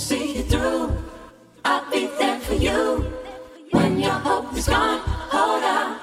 see you through. I'll be there for you. When your hope is gone, hold on.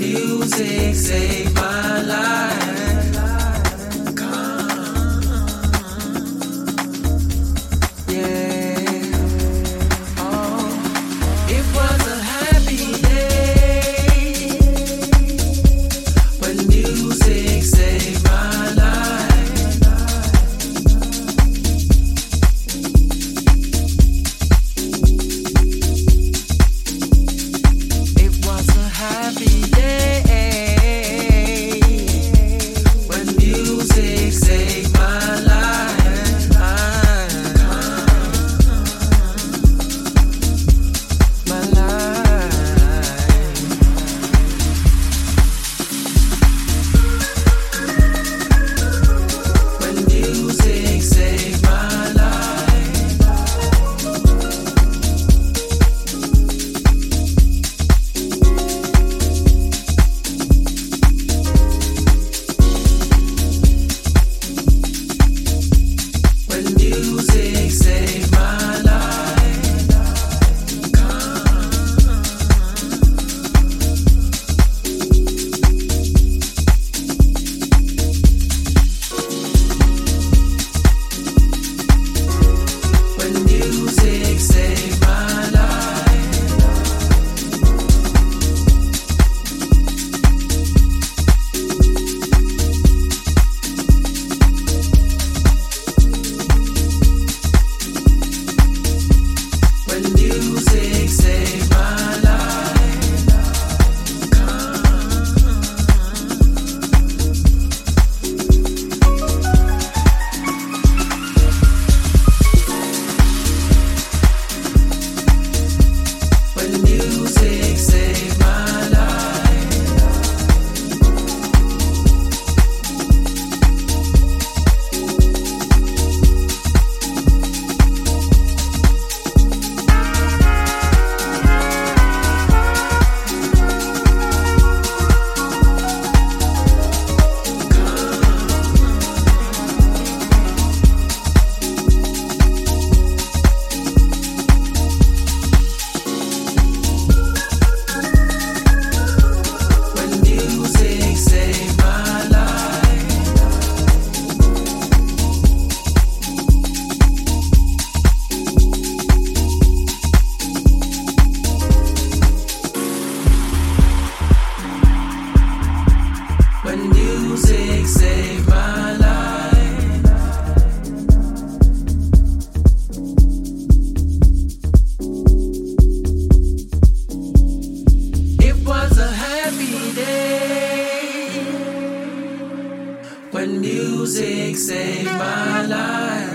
It was a happy day music saved my life.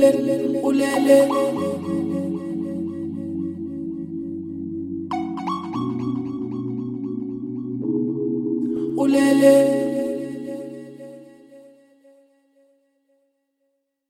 Ulele